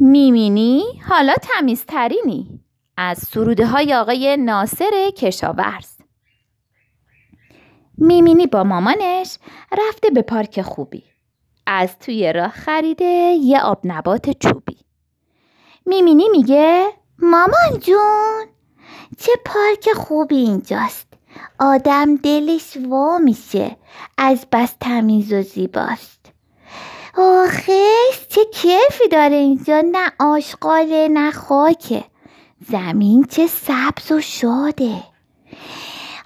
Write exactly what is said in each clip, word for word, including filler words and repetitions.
می می نی حالا تمیزترینی از سروده های آقای ناصر کشاورز. می می نی با مامانش رفته به پارک خوبی. از توی راه خریده یه آب نبات چوبی. می می نی میگه مامان جون چه پارک خوبی اینجاست. آدم دلش وا میشه از بس تمیز و زیباست. آخه چه کیفی داره اینجا، نه آشغاله نه خاکه. زمین چه سبز و شاده.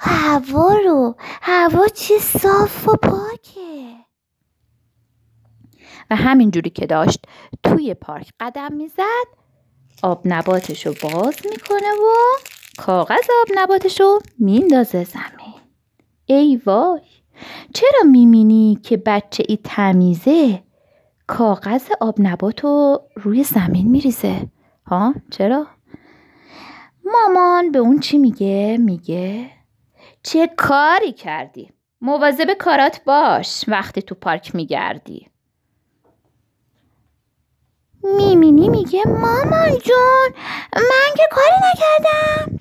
هوا رو هوا چه صاف و پاکه. و همینجوری که داشت توی پارک قدم میزد آب نباتش رو باز میکنه و کاغذ آب نباتش رو میندازه زمین. ای وای، چرا می می نی که بچه ای تمیزه کاغذ آب نبات رو روی زمین میریزه؟ ها چرا؟ مامان به اون چی میگه؟ میگه چه کاری کردی؟ مواظب کارات باش وقتی تو پارک میگردی. می می نی میگه مامان جون من که کاری نکردم،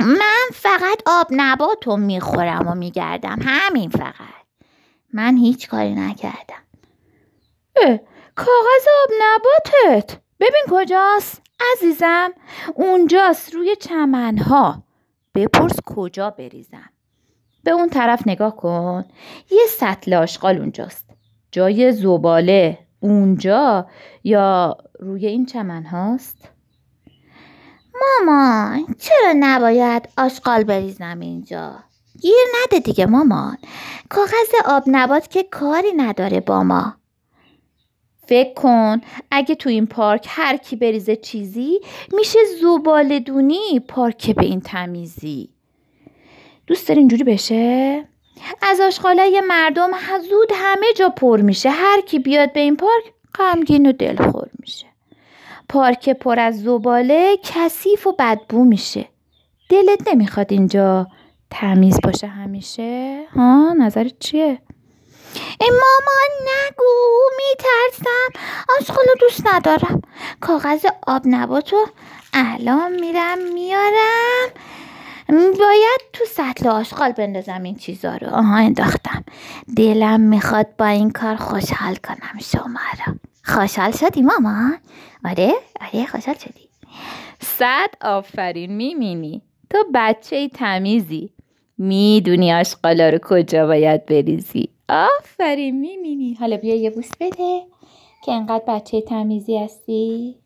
من فقط آب نباتو میخورم و میگردم، همین فقط، من هیچ کاری نکردم. کاغذ آب نباتت ببین کجاست عزیزم، اونجاست روی چمنها، بپرس کجا بریزم. به اون طرف نگاه کن، یه سطل آشغال اونجاست، جای زباله اونجا یا روی این چمن هاست. مامان چرا نباید آشغال بریزم اینجا؟ گیر نده دیگه مامان، کاغذ آب نبات که کاری نداره با ما. فکر کن اگه تو این پارک هر کی بریزه چیزی میشه زباله دونی پارک به این تمیزی. دوست داری اینجوری بشه؟ از آشغالای مردم زود همه جا پر میشه، هر کی بیاد به این پارک غمگین و دلخور میشه. پارک پر از زباله کثیف و بدبو میشه. دلت نمیخواد اینجا تمیز باشه همیشه؟ ها نظرت چیه؟ ای مامان نگو، میترسم، آشغالو دوست ندارم. کاغذ آب نباتو الان میرم میارم، باید تو سطل آشغال بندازم این چیزا رو. آها انداختم. دلم میخواد با این کار خوشحال کنم شما رو. خوشحال شدی مامان؟ آره آره خوشحال شدی. صد آفرین می می نی، تو بچه تمیزی، میدونی آشغالا رو کجا باید بریزی. آفرین می می نی، حالا بیا یه بوس بده که انقدر بچه تمیزی هستی.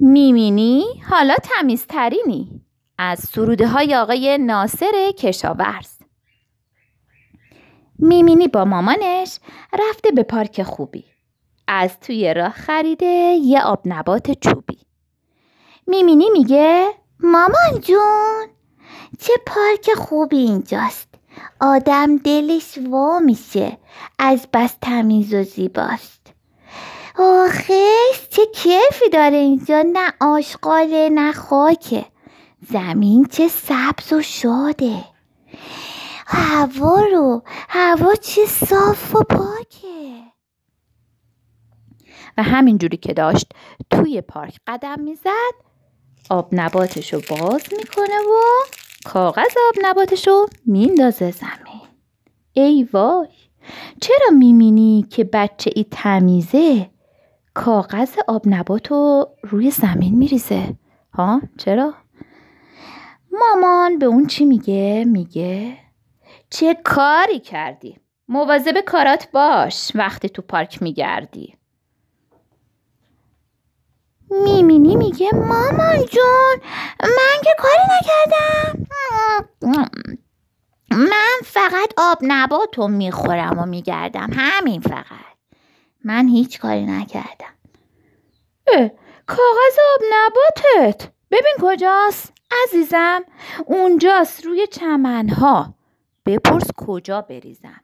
می می نی حالا تمیزترینی از سروده های آقای ناصر کشاورز. می می نی با مامانش رفته به پارک خوبی. از توی راه خریده یه آب نبات چوبی. می می نی میگه مامان جون چه پارک خوبی اینجاست. آدم دلش وا میشه از بس تمیز و زیباست. آخه چه کیفی داره اینجا، نه آشغاله نه خاکه. زمین چه سبز و شاده. هوا رو هوا چه صاف و پاکه. و همینجوری که داشت توی پارک قدم میزد آب نباتش رو باز میکنه و کاغذ آب نباتش رو میندازه زمین. ای وای، چرا می می نی که بچه ای تمیزه کاغذ آب نبات رو روی زمین میریزه؟ ها چرا؟ مامان به اون چی میگه؟ میگه چه کاری کردی؟ مواظب کارات باش وقتی تو پارک میگردی. می می نی میگه مامان جون من که کاری نکردم، من فقط آب نباتو میخورم و میگردم، همین فقط، من هیچ کاری نکردم. کاغذ آب نباتت ببین کجاست عزیزم، اونجاست روی چمنها، بپرس کجا بریزم.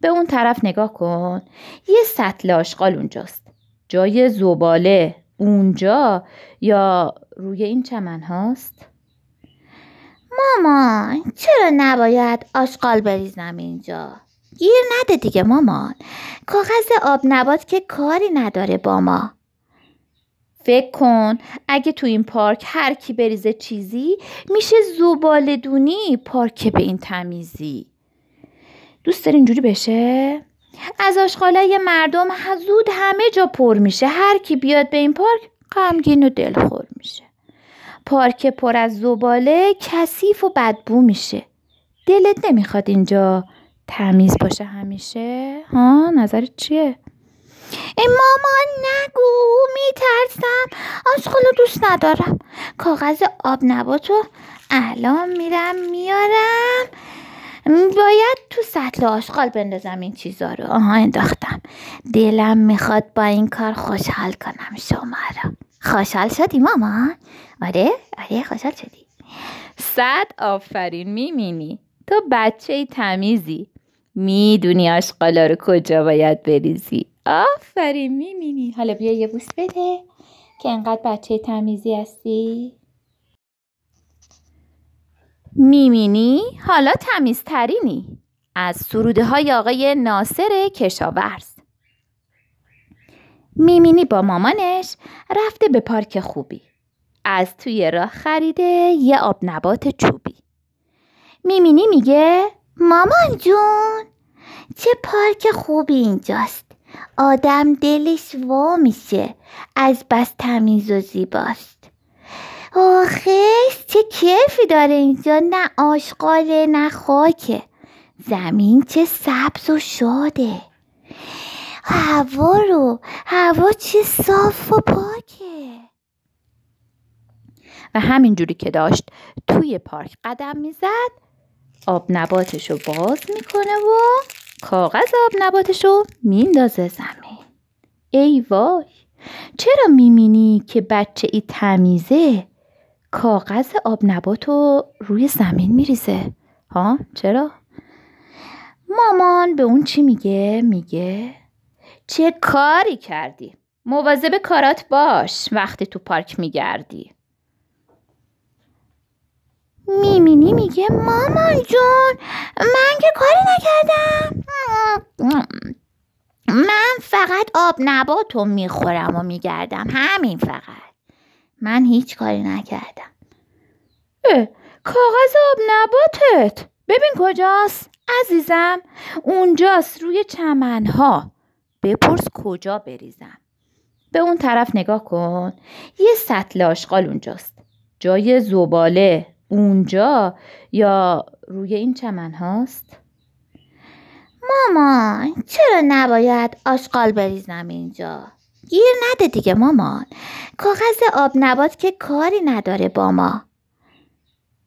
به اون طرف نگاه کن، یه سطل آشغال اونجاست، جای زباله اونجا یا روی این چمن هاست. مامان چرا نباید آشغال بریزم اینجا؟ گیر نده دیگه مامان. کاغذ آب نبات که کاری نداره با ما. فکر کن اگه تو این پارک هر کی بریزه چیزی میشه زباله دونی پارک به این تمیزی. دوست داری اینجوری بشه؟ از آشغالای مردم زود همه جا پر میشه. هر کی بیاد به این پارک غمگین و دلخور میشه. پارک پر از زباله کثیف و بدبو میشه. دلت نمیخواد اینجا تمیز باشه همیشه؟ ها نظرت چیه؟ ای مامان نگو، میترسم، آشغالو دوست ندارم. کاغذ آب نباتو الان میرم میارم، باید تو سطل آشغال بندازم این چیزا رو. آها انداختم. دلم میخواد با این کار خوشحال کنم شما رو. خوشحال شدی مامان؟ آره آره خوشحال شدی. صد آفرین میمینی، تو بچه تمیزی، میدونی آشغالا رو کجا باید بریزی. آفرین میمینی. حالا بیا یه بوس بده که انقدر بچه تمیزی هستی. میمینی حالا تمیزترینی. از سروده های آقای ناصر کشاورز. میمینی با مامانش رفته به پارک خوبی. از توی راه خریده یه آب نبات چوبی. میمینی میگه مامان جون چه پارک خوبی اینجاست. آدم دلش وا میشه از بس تمیز و زیباست. آخه چه کیفی داره اینجا، نه آشغاله نه خاکه. زمین چه سبز و شاده. هوا رو هوا چه صاف و پاکه. و همینجوری که داشت توی پارک قدم میزد آب نباتشو باز میکنه و کاغذ آب نباتشو میندازه زمین. ای وای، چرا میمینی که بچه ای تمیزه کاغذ آب نباتو روی زمین میریزه؟ ها چرا؟ مامان به اون چی میگه؟ میگه چه کاری کردی، مواظب کارات باش وقتی تو پارک میگردی. میمینی میگه مامان جون من که کاری نکردم، من فقط آب نباتو میخورم و میگردم، همین فقط، من هیچ کاری نکردم. کاغذ آب نباتت ببین کجاست عزیزم. اونجاست روی چمنها. بپرس کجا بریزم. به اون طرف نگاه کن، یه سطل آشغال اونجاست. جای زباله اونجا یا روی این چمن هاست؟ مامان چرا نباید آشغال بریزم اینجا؟ گیر نده دیگه مامان. کاغذ آب نبات که کاری نداره با ما.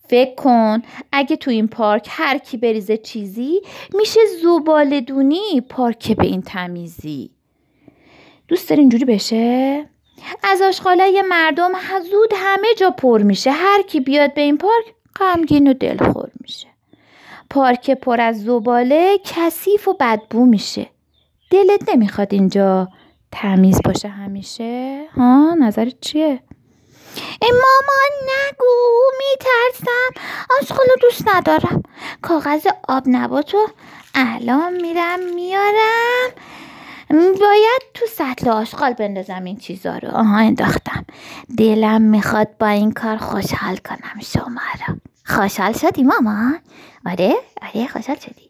فکر کن اگه تو این پارک هر کی بریزه چیزی میشه زباله دونی پارک به این تمیزی. دوست داری اینجوری بشه؟ از آشغالای مردم زود همه جا پر میشه. هر کی بیاد به این پارک غمگین و دلخور میشه. پارک پر از زباله کثیف و بدبو میشه. دلت نمیخواد اینجا تمیز باشه همیشه؟ ها نظرت چیه؟ ای مامان نگو، میترسم، آشغالو دوست ندارم. کاغذ آب نباتو الان میرم میارم، باید تو سطل آشغال بندازم این چیزا رو. آها انداختم. دلم میخواد با این کار خوشحال کنم شما رو. خوشحال شدی مامان؟ آره آره خوشحال شدی.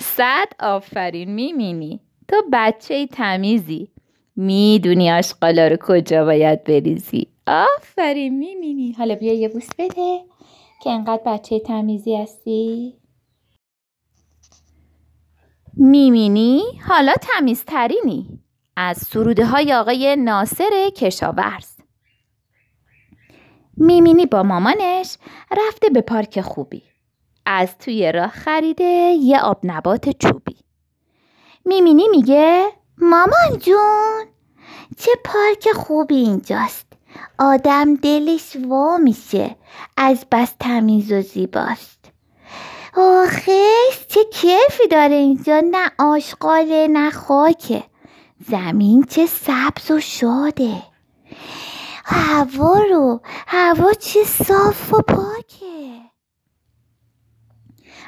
صد آفرین میمینی، تو بچه تمیزی، میدونی آشغالا رو کجا باید بریزی. آفرین میمینی. حالا بیا یه بوس بده که انقدر بچه تمیزی هستی. میمینی حالا تمیزترینی. از سروده های آقای ناصر کشاورز. میمینی با مامانش رفته به پارک خوبی. از توی راه خریده یه آب نبات چوبی. میمینی میگه مامان جون چه پارک خوبی اینجاست. آدم دلش وا میشه از بس تمیز و زیباست. آخه چه کیفی داره اینجا، نه آشغاله نه خاکه. زمین چه سبز و شاده. هوا رو هوا چه صاف و پاکه.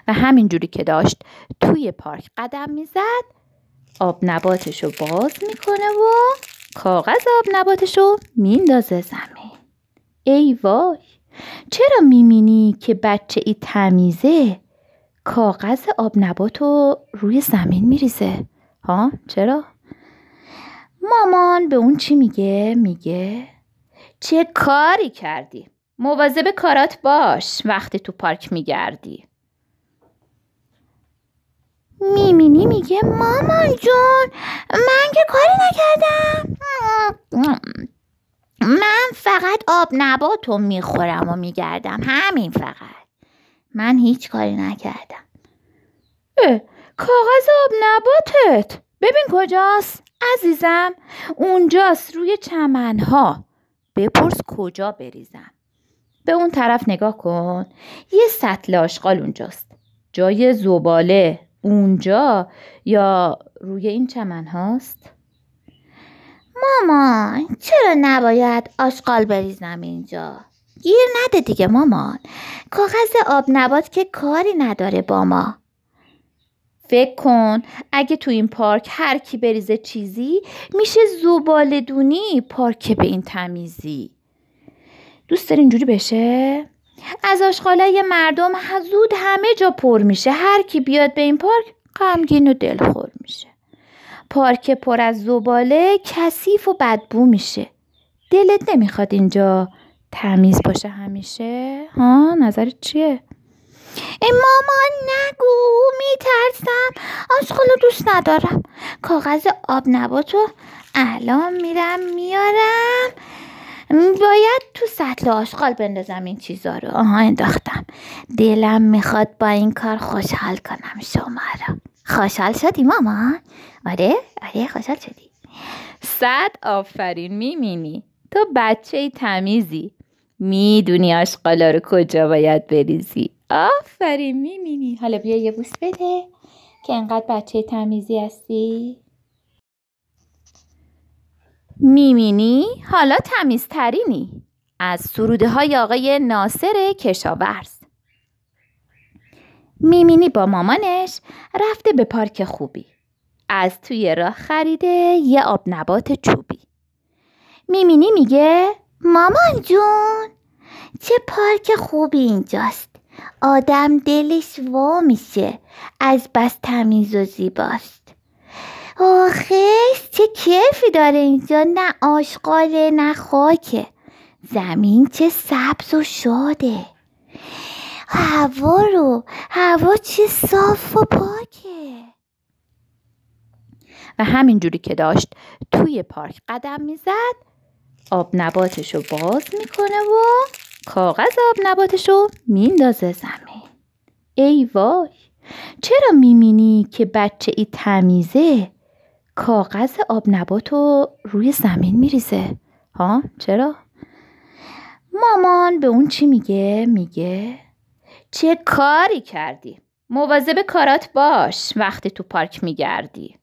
و همینجوری که داشت توی پارک قدم میزد آب نباتش رو باز میکنه و کاغذ آب نباتش رو میندازه زمین. ای وای، چرا میمینی که بچه ای تمیزه کاغذ آب نبات رو روی زمین میریزه؟ ها چرا؟ مامان به اون چی میگه؟ میگه چه کاری کردی؟ مواظب کارات باش وقتی تو پارک میگردی. می می نی میگه مامان جون من که کاری نکردم، من فقط آب نباتو میخورم و میگردم، همین فقط، من هیچ کاری نکردم. اه، کاغذ آب نباتت ببین کجاست عزیزم، اونجاست روی چمنها، بپرس کجا بریزم. به اون طرف نگاه کن، یه سطل آشغال اونجاست، جای زباله اونجا یا روی این چمن هاست. مامان چرا نباید آشغال بریزم اینجا؟ گیر نده دیگه مامان، کاغذ آب نبات که کاری نداره با ما. فکر کن اگه تو این پارک هر کی بریزه چیزی میشه زباله دونی پارک به این تمیزی. دوست داری اینجوری بشه؟ از آشغالای مردم زود همه جا پر میشه، هر کی بیاد به این پارک غمگین و دلخور میشه. پارک پر از زباله کثیف و بدبو میشه. دلت نمیخواد اینجا تمیز باشه همیشه؟ ها نظرت چیه؟ ای مامان نگو، میترسم، آشغالو دوست ندارم. کاغذ آب نباتو الان میرم میارم، باید تو سطل آشغال بندازم این چیزا رو. آها انداختم. دلم میخواد با این کار خوشحال کنم شما رو. خوشحال شدی مامان؟ آره آره خوشحال شدی. صد آفرین می می نی، تو بچه تمیزی، میدونی آشغالا رو کجا باید بریزی. آفرین می می نی. حالا بیا یه بوس بده که انقدر بچه تمیزی هستی. می می نی حالا تمیزترینی، از سروده های آقای ناصر کشاورز. می می نی با مامانش رفته به پارک خوبی، از توی راه خریده یه آب نبات چوبی. می می نی میگه مامان جون چه پارک خوبی اینجاست، آدم دلش وا میشه از بس تمیز و زیباست. آخه چه کیفی داره اینجا، نه آشغاله نه خاکه، زمین چه سبز و شاده، هوا رو هوا چه صاف و پاکه. و همینجوری که داشت توی پارک قدم میزد آب نباتش رو باز میکنه و کاغذ آب نباتش رو میندازه زمین. ای وای، چرا می می نی که بچه ای تمیزه کاغذ آب نبات رو روی زمین میریزه؟ ها چرا؟ مامان به اون چی میگه؟ میگه چه کاری کردی؟ مواظب کارات باش وقتی تو پارک میگردی.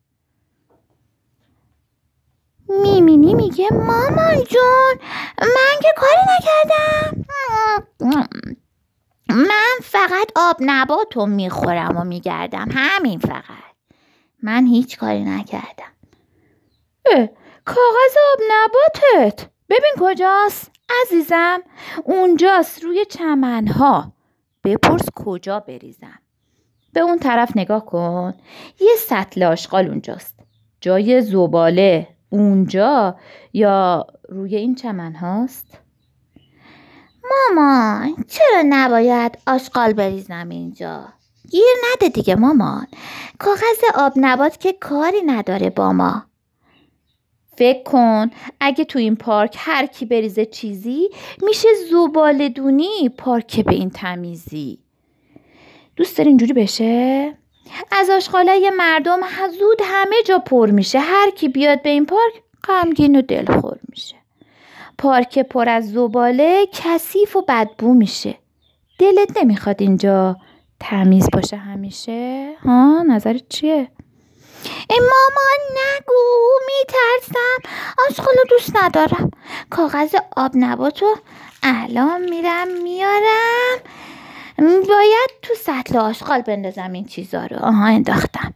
می می نی میگه مامان جون من که کاری نکردم، من فقط آب نباتو میخورم و میگردم، همین فقط، من هیچ کاری نکردم. اه، کاغذ آب نباتت ببین کجاست عزیزم، اونجاست روی چمنها، بپرس کجا بریزم. به اون طرف نگاه کن، یه سطل آشغال اونجاست، جای زباله اونجا یا روی این چمن هاست. مامان چرا نباید آشغال بریزم اینجا؟ گیر نده دیگه مامان، کاغذ آب نبات که کاری نداره با ما. فکر کن اگه تو این پارک هر کی بریزه چیزی میشه زباله دونی پارک به این تمیزی. دوست داری اینجوری بشه؟ از آشغالای مردم زود همه جا پر میشه، هر کی بیاد به این پارک غمگین و دلخور میشه. پارک پر از زباله کثیف و بدبو میشه. دلت نمیخواد اینجا تمیز باشه همیشه؟ ها نظرت چیه؟ ای مامان نگو، میترسم، آشغالو دوست ندارم. کاغذ آب نباتو الان میرم میارم، باید تو سطل آشغال بندازم این چیزا رو. آها انداختم.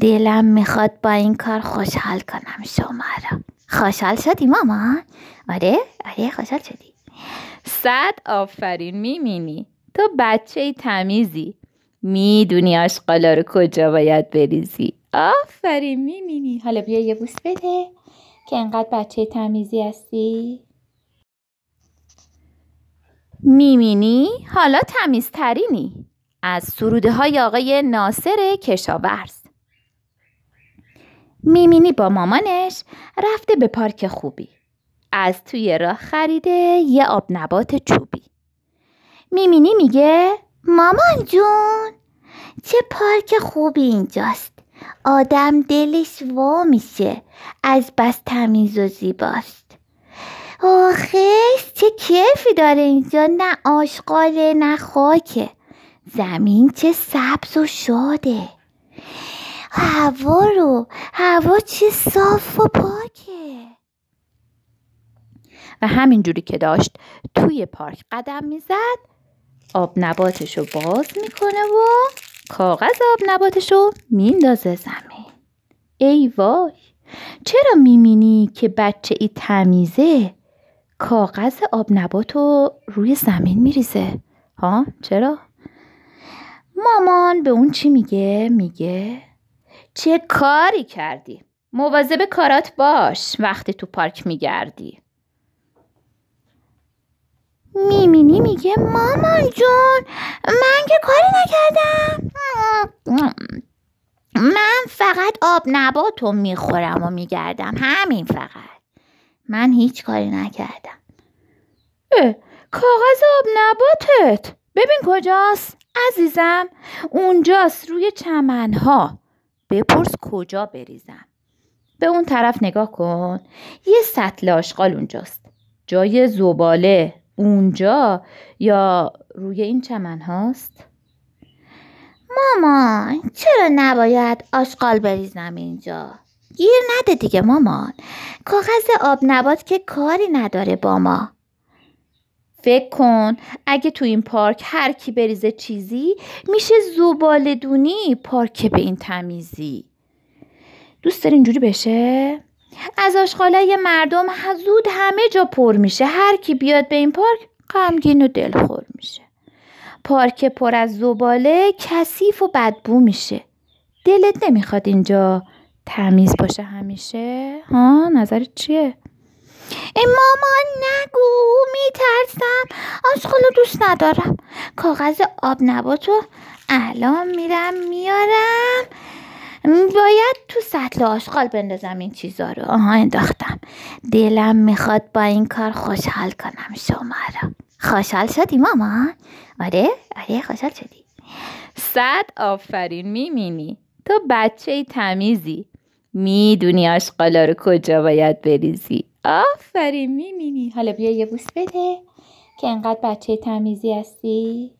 دلم میخواد با این کار خوشحال کنم شما رو. خوشحال شدی مامان؟ آره آره خوشحال شدی. صد آفرین میمینی، تو بچه تمیزی، میدونی آشغالا رو کجا باید بریزی. آفرین میمینی. حالا بیا یه بوس بده که انقدر بچه تمیزی هستی. میمینی حالا تمیزترینی. از سروده های آقای ناصر کشاورز. میمینی با مامانش رفته به پارک خوبی. از توی راه خریده یه آب نبات چوبی. میمینی میگه مامان جون چه پارک خوبی اینجاست، آدم دلش وا میشه از بس تمیز و زیباست. آخیش چه کیفی داره اینجا، نه آشغاله نه خاکه، زمین چه سبز و شاده، هوا رو هوا چه صاف و پاکه. و همینجوری که داشت توی پارک قدم میزد آب نباتشو باز میکنه و کاغذ آب نباتشو میندازه زمین. ای وای، چرا میمینی که بچه ای تمیزه کاغذ آب نباتو روی زمین میریزه؟ ها چرا؟ مامان به اون چی میگه؟ میگه چه کاری کردی، مواظب کارات باش وقتی تو پارک میگردی. میمینی میگه مامان جون من که کاری نکردم، من فقط آب نباتو میخورم و میگردم، همین فقط، من هیچ کاری نکردم. اه، کاغذ آب نباتت ببین کجاست عزیزم، اونجاست روی چمنها، بپرس کجا بریزم. به اون طرف نگاه کن، یه سطل آشغال اونجاست، جای زباله اونجا یا روی این چمن هاست. مامان چرا نباید آشغال بریزم اینجا؟ گیر نده دیگه مامان، کاغذ آب نبات که کاری نداره با ما. فکر کن اگه تو این پارک هر کی بریزه چیزی میشه زباله دونی پارک به این تمیزی. دوست داری اینجوری بشه؟ از آشغالای مردم زود همه جا پر میشه، هر کی بیاد به این پارک غمگین و دلخور میشه. پارک پر از زباله کثیف و بدبو میشه. دلت نمیخواد اینجا تمیز باشه همیشه؟ ها نظرت چیه؟ ای مامان نگو، میترسم، آشغالو دوست ندارم. کاغذ آب نباتو الان میرم میارم، باید تو سطل آشغال بندازم این چیزا رو. آها انداختم. دلم میخواد با این کار خوشحال کنم شما رو. خوشحال شدی مامان؟ آره آره خوشحال شدی. صد آفرین میمینی، تو بچه تمیزی، میدونی آشغالا رو کجا باید بریزی. آفرین میمینی. حالا بیا یه بوس بده که انقدر بچه تمیزی هستی.